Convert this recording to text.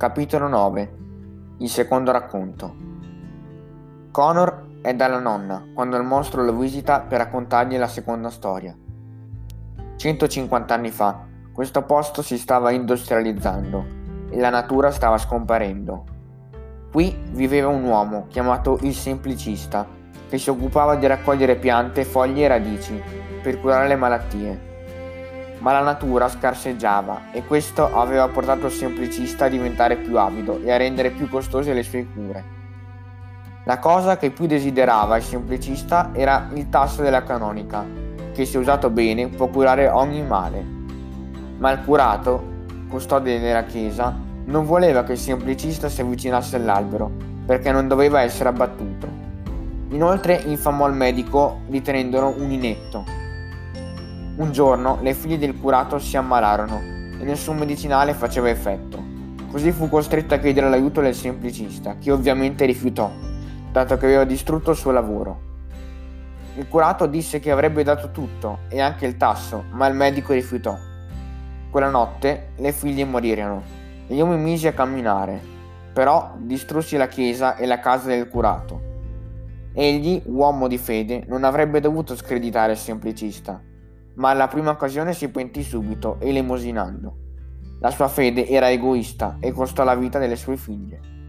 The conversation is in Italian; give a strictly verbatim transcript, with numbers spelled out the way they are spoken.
Capitolo nove. Il secondo racconto. Conor è dalla nonna quando il mostro lo visita per raccontargli la seconda storia. centocinquanta anni fa, questo posto si stava industrializzando e la natura stava scomparendo. Qui viveva un uomo chiamato il Semplicista, che si occupava di raccogliere piante, foglie e radici per curare le malattie. Ma la natura scarseggiava e questo aveva portato il Semplicista a diventare più avido e a rendere più costose le sue cure. La cosa che più desiderava il Semplicista era il tasso della canonica, che se usato bene può curare ogni male. Ma il curato, custode della chiesa, non voleva che il Semplicista si avvicinasse all'albero, perché non doveva essere abbattuto. Inoltre infamò il medico ritenendolo un inetto. Un giorno le figlie del curato si ammalarono e nessun medicinale faceva effetto. Così fu costretta a chiedere l'aiuto del Semplicista, che ovviamente rifiutò, dato che aveva distrutto il suo lavoro. Il curato disse che avrebbe dato tutto e anche il tasso, ma il medico rifiutò. Quella notte le figlie morirono e io mi misi a camminare, però distrussi la chiesa e la casa del curato. Egli, uomo di fede, non avrebbe dovuto screditare il Semplicista, ma alla prima occasione si pentì subito elemosinando. La sua fede era egoista e costò la vita delle sue figlie.